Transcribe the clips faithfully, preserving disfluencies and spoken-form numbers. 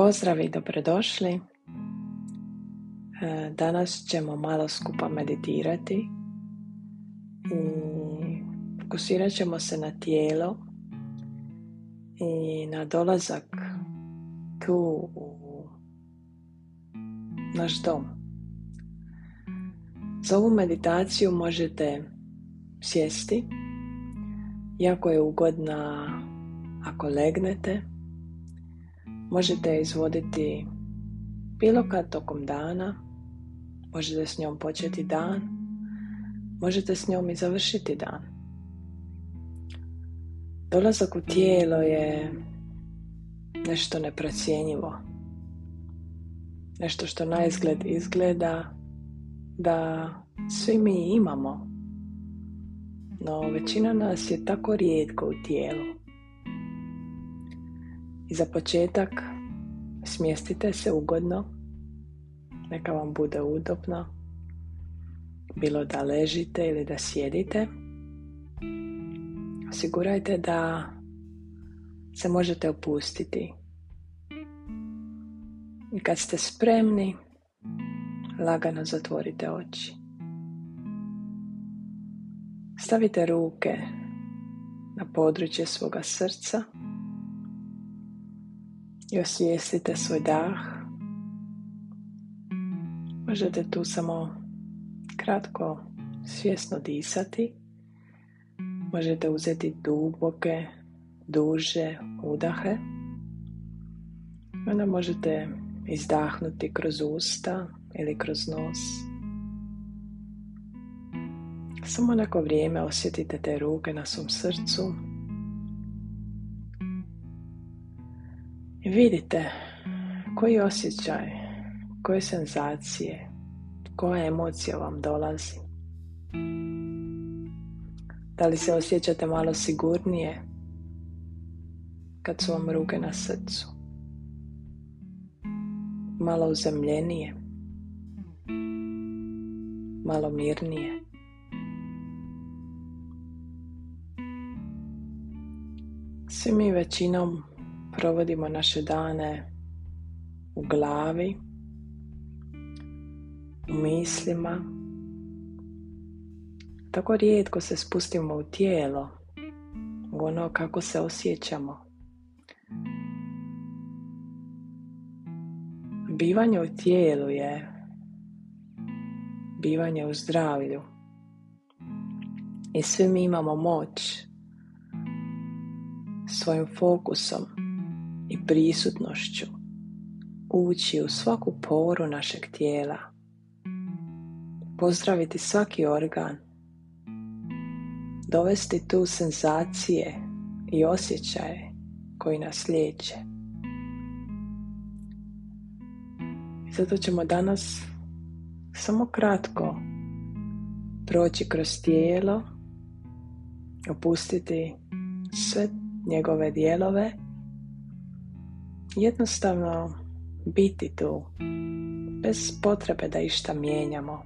Pozdrav i dobrodošli. Danas ćemo malo skupa meditirati i fokusirat ćemo se na tijelo i na dolazak tu u naš dom. Za ovu meditaciju možete sjesti, jako je ugodna ako legnete. Možete izvoditi bilo kad tokom dana, možete s njom početi dan, možete s njom i završiti dan. Dolazak u tijelo je nešto neprocjenjivo, nešto što na izgled izgleda da svi mi imamo, no većina nas je tako rijetko u tijelu. I za početak smjestite se ugodno, neka vam bude udobno, bilo da ležite ili da sjedite. Osigurajte da se možete opustiti. I kad ste spremni, lagano zatvorite oči. Stavite ruke na područje svoga srca i osvijestite svoj dah. Možete tu samo kratko svjesno disati. Možete uzeti duboke, duže udahe. Onda možete izdahnuti kroz usta ili kroz nos. Samo neko vrijeme osjetite te ruke na svom srcu. Vidite koji osjećaj, koje senzacije, koja emocija vam dolazi. Da li se osjećate malo sigurnije kad su vam ruke na srcu? Malo uzemljenije? Malo mirnije? Svi mi većinom provodimo naše dane u glavi, u mislima. Tako rijetko se spustimo u tijelo, u ono kako se osjećamo. Bivanje u tijelu je bivanje u zdravlju. I svi mi imamo moć svojim fokusom i prisutnošću ući u svaku poru našeg tijela, pozdraviti svaki organ, dovesti tu senzacije i osjećaje koji nas liječe. I zato ćemo danas samo kratko proći kroz tijelo, opustiti sve njegove dijelove, jednostavno biti tu, bez potrebe da išta mijenjamo.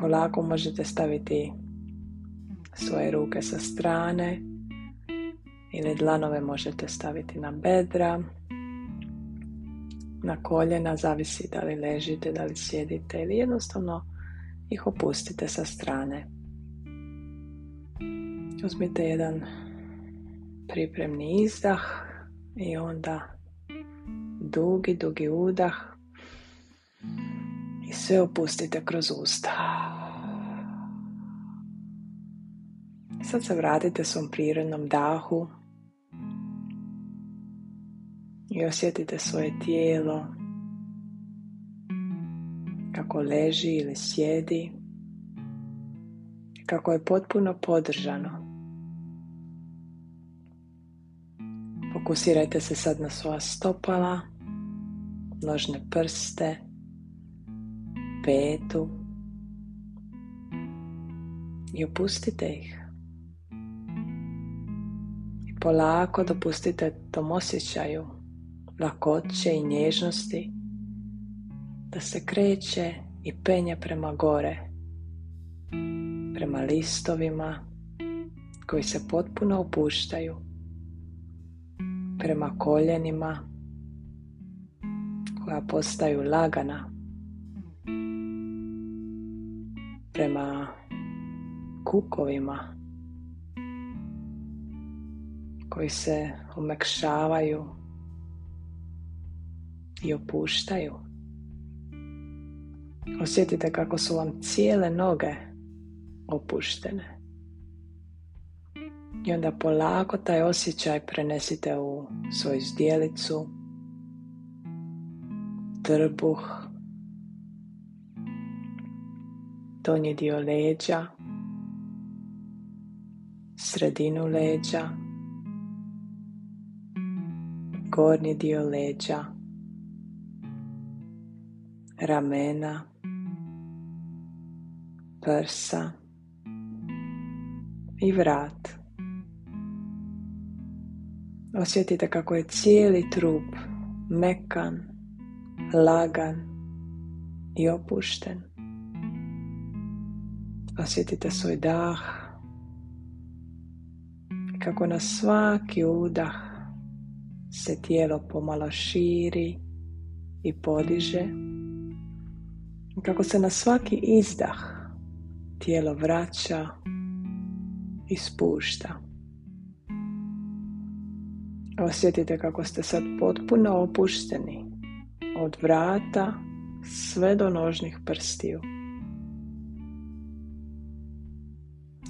Polako možete staviti svoje ruke sa strane ili dlanove možete staviti na bedra, na koljena, zavisi da li ležite, da li sjedite ili jednostavno ih opustite sa strane. Uzmite jedan pripremni izdah i onda dugi, dugi udah i sve opustite kroz usta. Sad se vratite svom prirodnom dahu i osjetite svoje tijelo kako leži ili sjedi, kako je potpuno podržano. Fokusirajte se sad na svoja stopala, nožne prste, petu i opustite ih. I polako dopustite tom osjećaju lakoće i nježnosti da se kreće i penje prema gore, prema listovima, koji se potpuno opuštaju prema koljenima koja postaju lagana, prema kukovima koji se omekšavaju i opuštaju. Osjetite kako su vam cijele noge opuštene. I onda polako taj osjećaj prenesite u svoju zdjelicu, trbuh, donji dio leđa, sredinu leđa, gornji dio leđa, ramena, prsa i vrat. Osjetite kako je cijeli trup mekan, lagan i opušten. Osjetite svoj dah, kako na svaki udah se tijelo pomalo širi i podiže, kako se na svaki izdah tijelo vraća i spušta. Osjetite kako ste sad potpuno opušteni od vrata sve do nožnih prstiju.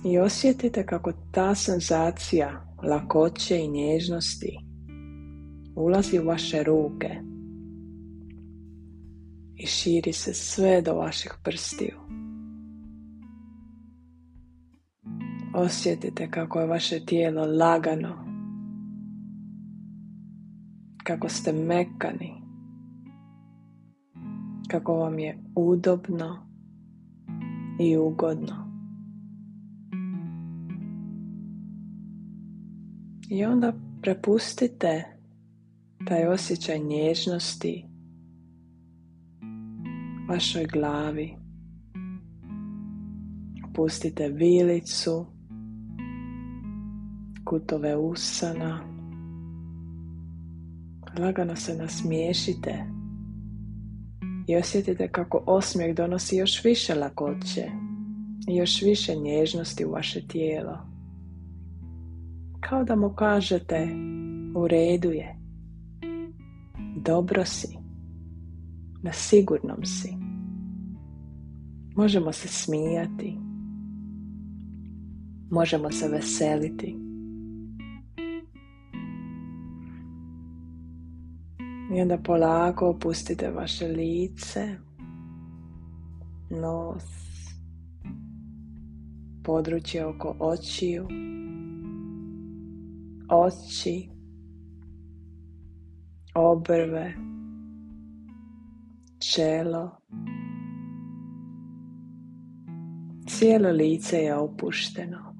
I osjetite kako ta senzacija lakoće i nježnosti ulazi u vaše ruke i širi se sve do vaših prstiju. Osjetite kako je vaše tijelo lagano, kako ste mekani, kako vam je udobno i ugodno. I onda prepustite taj osjećaj nježnosti vašoj glavi. Opustite vilicu, kutove usana. Lagano se nasmiješite i osjetite kako osmijeh donosi još više lakoće i još više nježnosti u vaše tijelo. Kao da mu kažete: u redu je, dobro si, na sigurnom si. Možemo se smijati, možemo se veseliti. I onda polako opustite vaše lice, nos, područje oko očiju, oči, obrve, čelo. Cijelo lice je opušteno.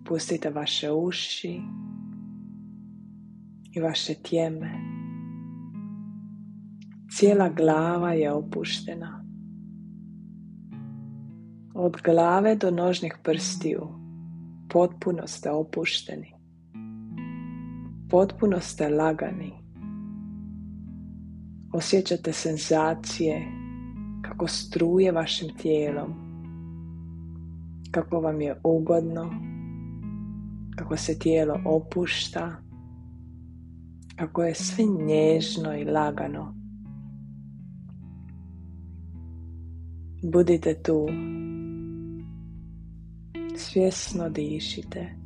Opustite vaše uši i vaše tjeme. Cijela glava je opuštena. Od glave do nožnih prstiju potpuno ste opušteni. Potpuno ste lagani. Osjećate senzacije kako struje vašim tijelom, kako vam je ugodno, kako se tijelo opušta, kako je sve nježno i lagano. Budite tu, svjesno dišite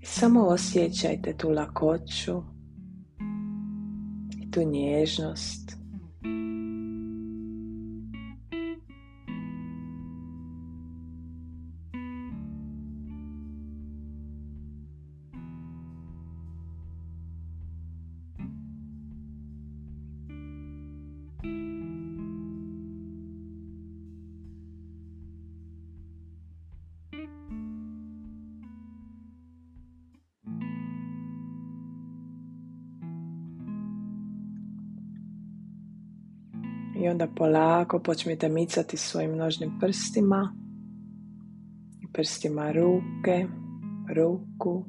i samo osjećajte tu lakoću i tu nježnost. I onda polako počnite micati svojim nožnim prstima prstima ruke, ruku.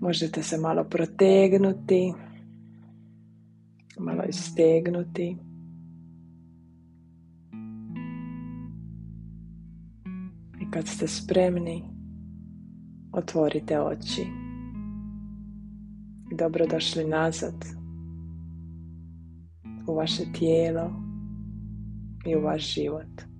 Možete se malo protegnuti, malo istegnuti. I kad ste spremni, otvorite oči. Dobrodošli nazad u vaše tijelo i u vaš život.